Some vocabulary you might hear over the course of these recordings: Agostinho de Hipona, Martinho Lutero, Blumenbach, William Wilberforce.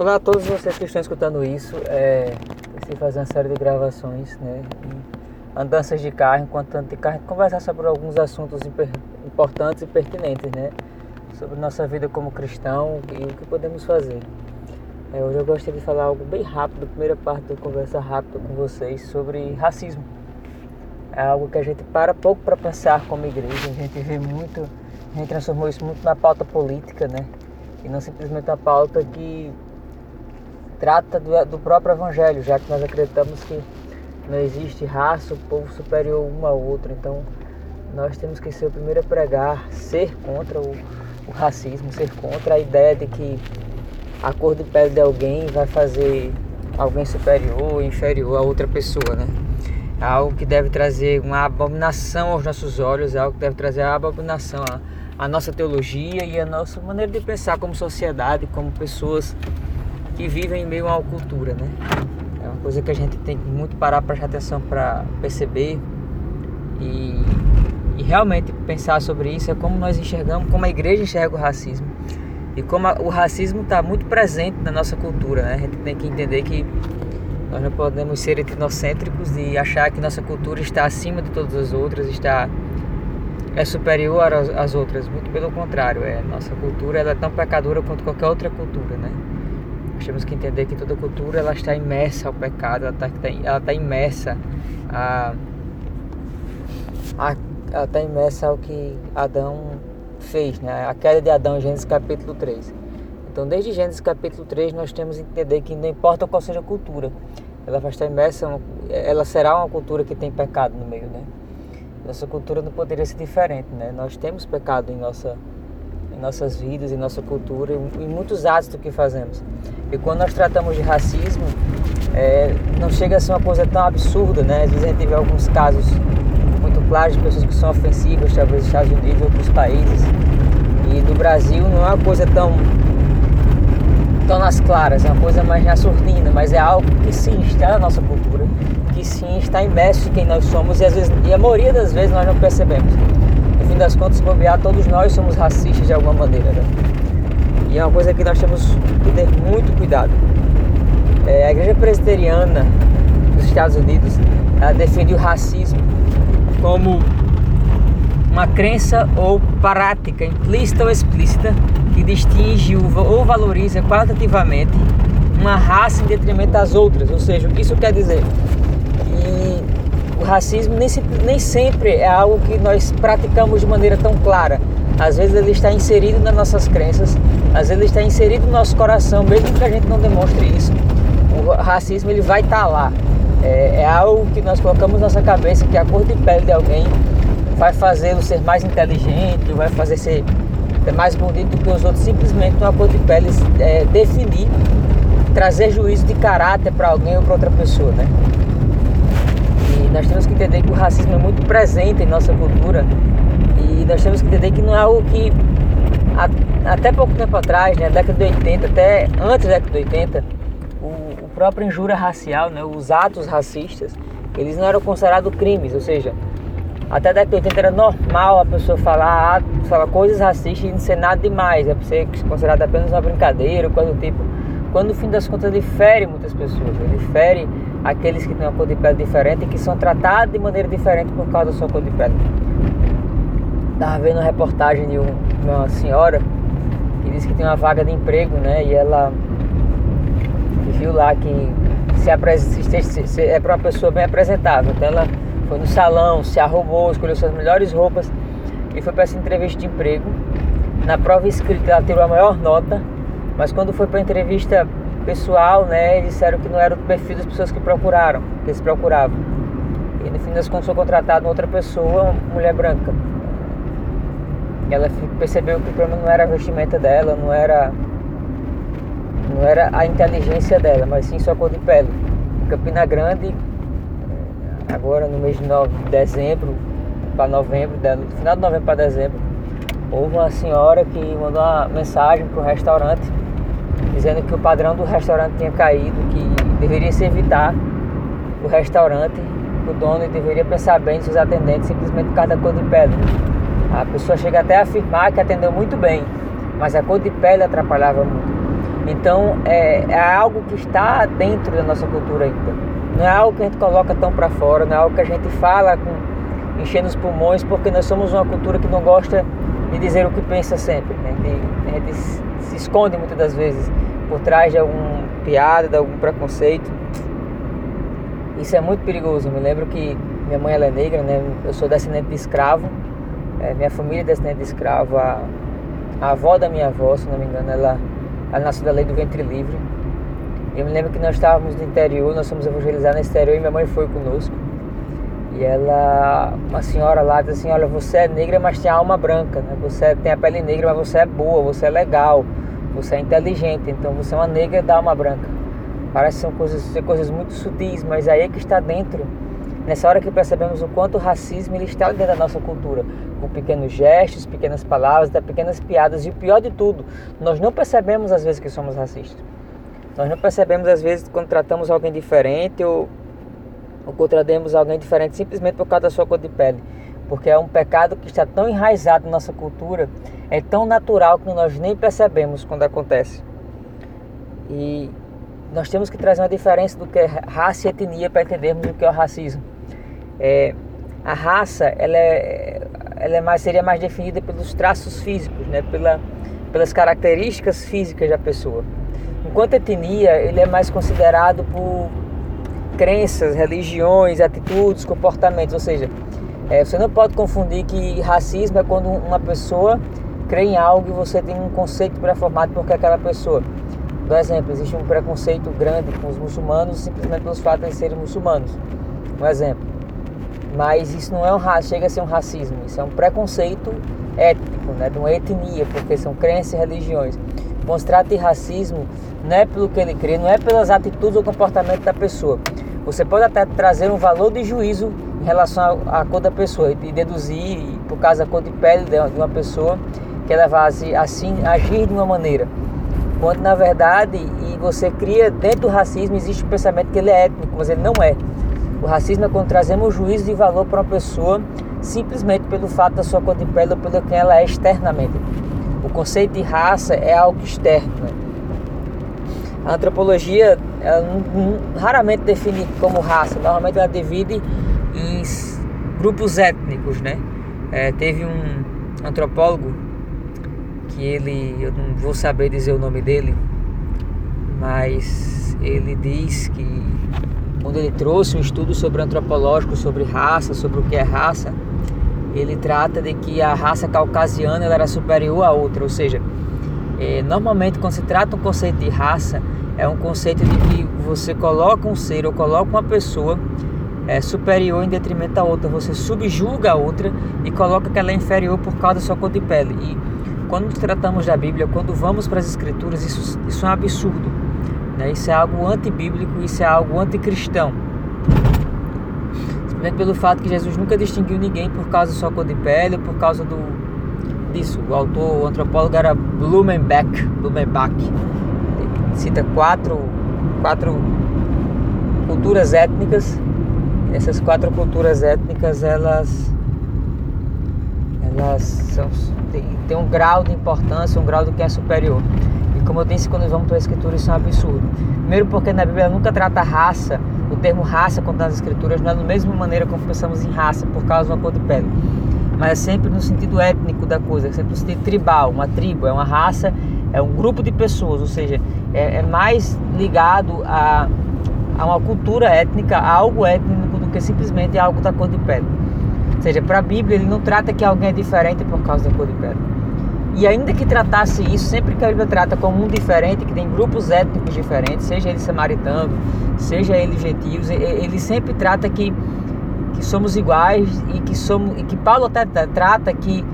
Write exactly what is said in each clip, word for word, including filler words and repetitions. Olá a todos vocês que estão escutando isso. É, pensei fazer uma série de gravações, né? Andanças de carro, enquanto ando de carro, conversar sobre alguns assuntos hiper, importantes e pertinentes, né? Sobre nossa vida como cristão e o que podemos fazer. É, hoje eu gostaria de falar algo bem rápido, primeira parte da conversa rápida com vocês, sobre racismo. É algo que a gente para pouco para pensar como igreja, a gente vê muito, a gente transformou isso muito na pauta política, né? E não simplesmente a pauta que trata do, do próprio evangelho, já que nós acreditamos que não existe raça, o povo superior um ao outro, então nós temos que ser o primeiro a pregar, ser contra o, o racismo, ser contra a ideia de que a cor de pele de alguém vai fazer alguém superior ou inferior a outra pessoa, né? É algo que deve trazer uma abominação aos nossos olhos, é algo que deve trazer a abominação à nossa teologia e à nossa maneira de pensar como sociedade, como pessoas que vivem em meio a uma cultura, né? É uma coisa que a gente tem que muito parar, prestar atenção para perceber e, e realmente pensar sobre isso, é como nós enxergamos, como a igreja enxerga o racismo. E como a, o racismo está muito presente na nossa cultura, né? A gente tem que entender que nós não podemos ser etnocêntricos e achar que nossa cultura está acima de todas as outras, está, é superior às, às outras. Muito pelo contrário, é, nossa cultura ela é tão pecadora quanto qualquer outra cultura, né? Nós temos que entender que toda cultura ela está imersa ao pecado, ela está, ela está imersa a, a, ela está imersa ao que Adão fez, né? A queda de Adão em Gênesis capítulo três. Então, desde Gênesis capítulo três, nós temos que entender que não importa qual seja a cultura, ela vai estar imersa, ela será uma cultura que tem pecado no meio, né? Nossa cultura não poderia ser diferente, né? Nós temos pecado em, nossa, em nossas vidas, em nossa cultura, em muitos atos do que fazemos. E quando nós tratamos de racismo, é, não chega a ser uma coisa tão absurda, né? Às vezes a gente vê alguns casos muito claros de pessoas que são ofensivas, talvez nos Estados Unidos e outros países. E no Brasil não é uma coisa tão, tão nas claras, é uma coisa mais na surdina, mas é algo que sim está na nossa cultura, que sim está imerso em quem nós somos e, às vezes, e a maioria das vezes nós não percebemos. No fim das contas, bobear, todos nós somos racistas de alguma maneira, né? E é uma coisa que nós temos que ter muito cuidado. É, a Igreja Presbiteriana dos Estados Unidos, ela defende o racismo como uma crença ou prática implícita ou explícita que distingue ou valoriza qualitativamente uma raça em detrimento das outras. Ou seja, o que isso quer dizer? Que o racismo nem, se, nem sempre é algo que nós praticamos de maneira tão clara. Às vezes ele está inserido nas nossas crenças, às vezes ele está inserido no nosso coração, mesmo que a gente não demonstre isso. O racismo ele vai estar lá. É, é algo que nós colocamos na nossa cabeça, que a cor de pele de alguém vai fazê-lo ser mais inteligente, vai fazer ser mais bonito do que os outros, simplesmente uma cor de pele é, definir, trazer juízo de caráter para alguém ou para outra pessoa, né? E nós temos que entender que o racismo é muito presente em nossa cultura e nós temos que entender que não é algo que, a, até pouco tempo atrás, né, década de oitenta, até antes da década de oitenta, o, o próprio injúria racial, né, os atos racistas, eles não eram considerados crimes, ou seja, até a década de oitenta era normal a pessoa falar, falar coisas racistas e não ser nada demais, é para ser considerado apenas uma brincadeira, coisa do tipo. Quando no fim das contas ele fere muitas pessoas, ele fere aqueles que têm uma cor de pele diferente e que são tratados de maneira diferente por causa da sua cor de pele. Estava vendo uma reportagem de uma senhora que disse que tem uma vaga de emprego, né? E ela viu lá que se apres... se é para uma pessoa bem apresentável, então ela foi no salão, se arrumou, escolheu suas melhores roupas e foi para essa entrevista de emprego. Na prova escrita ela tirou a maior nota, mas quando foi para a entrevista pessoal, né, disseram que não era o perfil das pessoas que procuraram, que eles procuravam. E no fim das contas foi contratada outra pessoa, uma mulher branca. E ela percebeu que o problema não era a vestimenta dela, não era, não era a inteligência dela, mas sim sua cor de pele. Em Campina Grande, agora no mês de dezembro para novembro, do final de novembro para dezembro, houve uma senhora que mandou uma mensagem para o restaurante dizendo que o padrão do restaurante tinha caído, que deveria se evitar o restaurante, o dono deveria pensar bem dos seus atendentes simplesmente por causa da cor de pele. A pessoa chega até a afirmar que atendeu muito bem, mas a cor de pele atrapalhava muito. Então é, é algo que está dentro da nossa cultura ainda. Não é algo que a gente coloca tão para fora, não é algo que a gente fala com, enchendo os pulmões, porque nós somos uma cultura que não gosta de dizer o que pensa sempre, né? A gente se esconde muitas das vezes por trás de alguma piada, de algum preconceito. Isso é muito perigoso. Eu me lembro que minha mãe ela é negra, né? Eu sou descendente de escravo, é, minha família é descendente de escravo. A, a avó da minha avó, se não me engano, ela, ela nasceu da lei do ventre livre. Eu me lembro que nós estávamos no interior, nós fomos evangelizar no exterior e minha mãe foi conosco. E ela, uma senhora lá, disse assim, olha, você é negra, mas tem a alma branca, né? Você tem a pele negra, mas você é boa, você é legal, você é inteligente, então você é uma negra da alma branca. Parece que são coisas, são coisas muito sutis, mas aí é que está dentro. Nessa hora que percebemos o quanto o racismo ele está dentro da nossa cultura, com pequenos gestos, pequenas palavras, até pequenas piadas. E o pior de tudo, nós não percebemos às vezes que somos racistas. Nós não percebemos às vezes quando tratamos alguém diferente ou, ou quando tratamos alguém diferente simplesmente por causa da sua cor de pele. Porque é um pecado que está tão enraizado na nossa cultura, é tão natural que nós nem percebemos quando acontece. E nós temos que trazer uma diferença do que é raça e etnia para entendermos o que é o racismo. É, a raça ela é, ela é mais, seria mais definida pelos traços físicos, né? Pela, pelas características físicas da pessoa. Enquanto a etnia ele é mais considerado por crenças, religiões, atitudes, comportamentos, ou seja, É, você não pode confundir que racismo é quando uma pessoa crê em algo e você tem um conceito pré-formado porque aquela pessoa. Por exemplo, existe um preconceito grande com os muçulmanos simplesmente pelos fatos de serem muçulmanos. Um exemplo. Mas isso não é um racismo, chega a ser um racismo. Isso é um preconceito étnico, né, de uma etnia, porque são crenças e religiões. Quando se trata de racismo, não é pelo que ele crê, não é pelas atitudes ou comportamento da pessoa. Você pode até trazer um valor de juízo em relação à cor da pessoa e deduzir, por causa da cor de pele de uma pessoa, que ela vai assim, agir de uma maneira. Quando, na verdade, e você cria dentro do racismo, existe o pensamento que ele é étnico, mas ele não é. O racismo é quando trazemos juízo de valor para uma pessoa simplesmente pelo fato da sua cor de pele ou pelo que ela é externamente. O conceito de raça é algo externo. A antropologia ela raramente define como raça, normalmente ela divide em grupos étnicos, né? É, teve um antropólogo que ele, eu não vou saber dizer o nome dele, mas ele diz que quando ele trouxe um estudo sobre antropológico, sobre raça, sobre o que é raça, ele trata de que a raça caucasiana ela era superior à outra, ou seja, é, normalmente quando se trata um conceito de raça, é um conceito de que você coloca um ser ou coloca uma pessoa é, superior em detrimento da outra. Você subjuga a outra e coloca que ela é inferior por causa da sua cor de pele. E quando nos tratamos da Bíblia, quando vamos para as Escrituras, isso, isso é um absurdo, né? Isso é algo antibíblico, isso é algo anticristão. Simplesmente pelo fato que Jesus nunca distinguiu ninguém por causa da sua cor de pele, por causa do, disso. O autor, o antropólogo era Blumenbach, Blumenbach. Cita quatro, quatro culturas étnicas. Essas quatro culturas étnicas elas, elas são, tem, tem um grau de importância, um grau do que é superior. E como eu disse, quando nós vamos para a escritura isso é um absurdo. Primeiro porque na Bíblia nunca trata raça, o termo raça quando nas escrituras não é da mesma maneira como pensamos em raça por causa de uma cor de pele. Mas é sempre no sentido étnico da coisa, é sempre no sentido tribal, uma tribo, é uma raça, é um grupo de pessoas, ou seja, é, é mais ligado a, a uma cultura étnica, a algo étnico do que simplesmente algo da cor de pele. Ou seja, para a Bíblia ele não trata que alguém é diferente por causa da cor de pele. E ainda que tratasse isso, sempre que a Bíblia trata como um diferente, que tem grupos étnicos diferentes, seja ele samaritano, seja ele gentio, ele sempre trata que, que somos iguais e que, somos, e que Paulo até trata que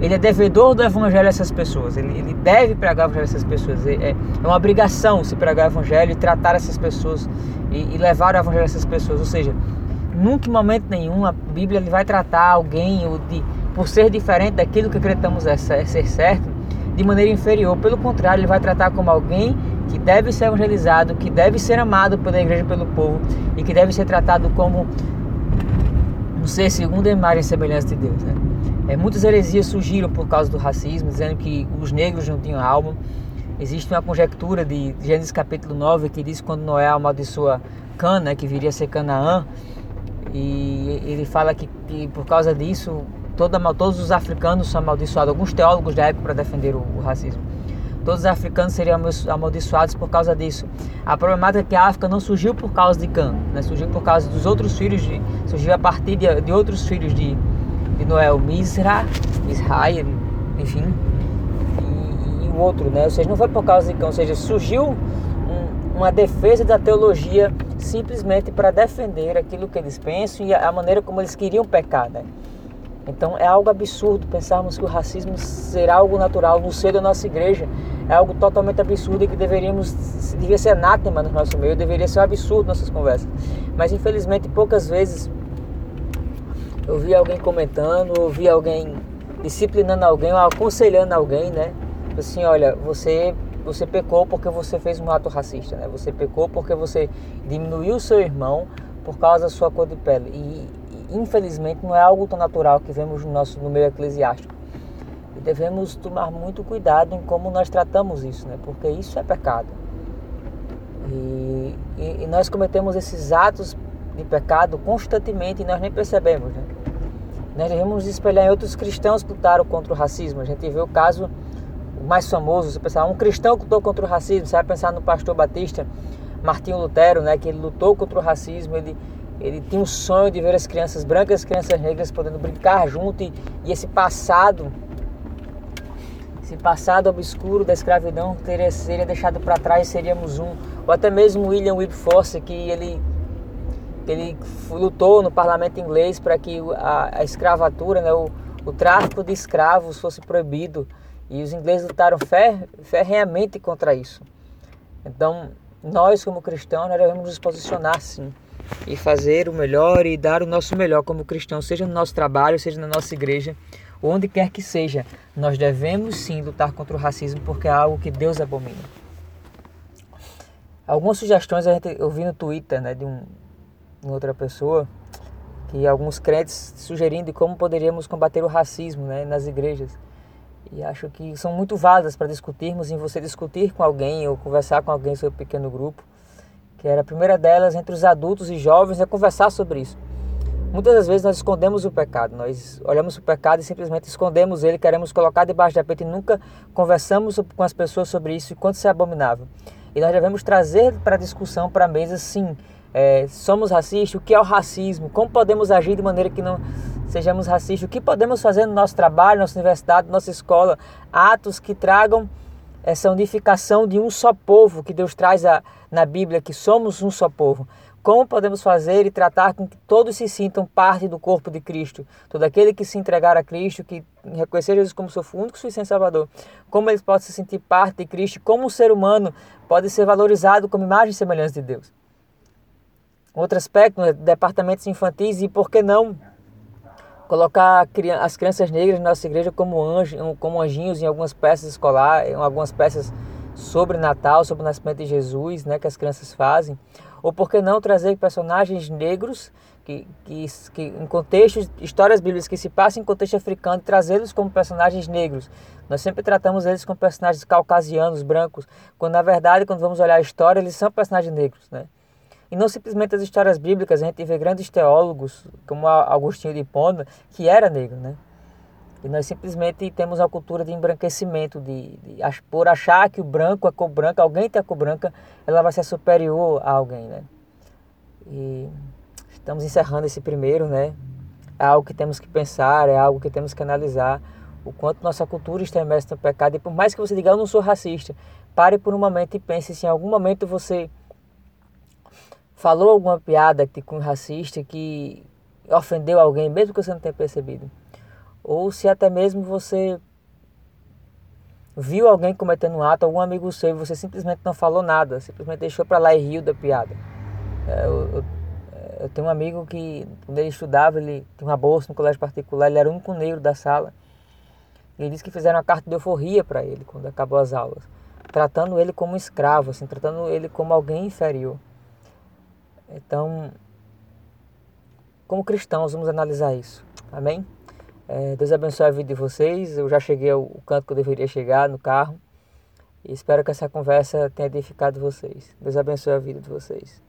ele é devedor do evangelho a essas pessoas, ele, ele deve pregar o evangelho a essas pessoas, é, é uma obrigação se pregar o evangelho e tratar essas pessoas e, e levar o evangelho a essas pessoas, ou seja, nunca em momento nenhum a Bíblia ele vai tratar alguém ou de, por ser diferente daquilo que acreditamos é ser certo, de maneira inferior, pelo contrário, ele vai tratar como alguém que deve ser evangelizado, que deve ser amado pela igreja, pelo povo e que deve ser tratado como um ser segundo a imagem e semelhança de Deus, né? É, muitas heresias surgiram por causa do racismo, dizendo que os negros não tinham alma, Existe uma conjectura de Gênesis capítulo nove que diz que quando Noé amaldiçoa Cana, que viria a ser Canaã, e ele fala que, que por causa disso toda, todos os africanos são amaldiçoados. Alguns teólogos da época para defender o, o racismo. Todos os africanos seriam amaldiçoados por causa disso. A problemática é que a África não surgiu por causa de Cã, né? Surgiu por causa dos outros filhos, de, surgiu a partir de, de outros filhos de, de Noé, o Misra, Israel, enfim, e, e o outro, né? Ou seja, não foi por causa de Cã, ou seja, surgiu um, uma defesa da teologia simplesmente para defender aquilo que eles pensam e a, a maneira como eles queriam pecar, né? Então é algo absurdo pensarmos que o racismo será algo natural no seio da nossa igreja. É algo totalmente absurdo e que deveríamos, deveria ser anátema no nosso meio, deveria ser um absurdo nossas conversas. Mas infelizmente poucas vezes eu vi alguém comentando, eu vi alguém disciplinando alguém, ou aconselhando alguém, né? Assim, olha, você, você pecou porque você fez um ato racista, né? Você pecou porque você diminuiu o seu irmão por causa da sua cor de pele. E infelizmente não é algo tão natural que vemos no nosso no meio eclesiástico. E devemos tomar muito cuidado em como nós tratamos isso, né? Porque isso é pecado. E, e, e nós cometemos esses atos de pecado constantemente e nós nem percebemos, né? Nós devemos nos espelhar em outros cristãos que lutaram contra o racismo. A gente vê o caso mais famoso, você pensar, um cristão que lutou contra o racismo, você vai pensar no pastor batista Martinho Lutero, né? Que ele lutou contra o racismo, ele... Ele tinha um sonho de ver as crianças brancas, as crianças negras podendo brincar junto e, e esse passado, esse passado obscuro da escravidão teria, seria deixado para trás e seríamos um. Ou até mesmo William Wilberforce, que ele, ele lutou no parlamento inglês para que a, a escravatura, né, o, o tráfico de escravos fosse proibido e os ingleses lutaram fer, ferrenhamente contra isso. Então, nós como cristãos, nós devemos nos posicionar sim. E fazer o melhor e dar o nosso melhor como cristão, seja no nosso trabalho, seja na nossa igreja, onde quer que seja. Nós devemos sim lutar contra o racismo, porque é algo que Deus abomina. Algumas sugestões eu vi no Twitter, né, de, um, de outra pessoa, que alguns crentes sugerindo como poderíamos combater o racismo, né, nas igrejas. E acho que são muito válidas para discutirmos, em você discutir com alguém ou conversar com alguém sobre um pequeno grupo. Que era a primeira delas, entre os adultos e jovens, é conversar sobre isso. Muitas das vezes nós escondemos o pecado, nós olhamos o pecado e simplesmente escondemos ele, queremos colocar debaixo da pele e nunca conversamos com as pessoas sobre isso e quanto isso é abominável. E nós devemos trazer para a discussão, para a mesa, sim, é, somos racistas, o que é o racismo, como podemos agir de maneira que não sejamos racistas, o que podemos fazer no nosso trabalho, nossa universidade, nossa escola, atos que tragam essa unificação de um só povo que Deus traz a, na Bíblia, que somos um só povo. Como podemos fazer e tratar com que todos se sintam parte do corpo de Cristo? Todo aquele que se entregar a Cristo, que reconhecer Jesus como seu único suficiente Salvador, como ele pode se sentir parte de Cristo, como um ser humano pode ser valorizado como imagem e semelhança de Deus. Outro aspecto, departamentos infantis e, por que não, colocar as crianças negras na nossa igreja como, anjo, como anjinhos em algumas peças escolares, em algumas peças sobre Natal, sobre o nascimento de Jesus, né, que as crianças fazem. Ou por que não trazer personagens negros que, que, que, em contextos, histórias bíblicas que se passam em contexto africano, trazê-los como personagens negros. Nós sempre tratamos eles como personagens caucasianos, brancos, quando na verdade, quando vamos olhar a história, eles são personagens negros, né? E não simplesmente as histórias bíblicas, a gente vê grandes teólogos, como Agostinho de Hipona, que era negro, né? E nós simplesmente temos a cultura de embranquecimento, de, de, de, por achar que o branco, a cor branca, alguém tem a cor branca, ela vai ser superior a alguém, né? E estamos encerrando esse primeiro, né? É algo que temos que pensar, é algo que temos que analisar, o quanto nossa cultura está imersa no pecado. E por mais que você diga, eu não sou racista, pare por um momento e pense se em algum momento você falou alguma piada com um racista que ofendeu alguém, mesmo que você não tenha percebido. Ou se até mesmo você viu alguém cometendo um ato, algum amigo seu, e você simplesmente não falou nada, simplesmente deixou para lá e riu da piada. Eu, eu, eu tenho um amigo que, quando ele estudava, ele tinha uma bolsa no colégio particular, ele era o único negro da sala. Ele disse que fizeram uma carta de euforia para ele quando acabou as aulas, tratando ele como um escravo, assim, tratando ele como alguém inferior. Então, como cristãos, vamos analisar isso, amém? É, Deus abençoe a vida de vocês, eu já cheguei ao canto que eu deveria chegar no carro, E espero que essa conversa tenha edificado vocês. Deus abençoe a vida de vocês.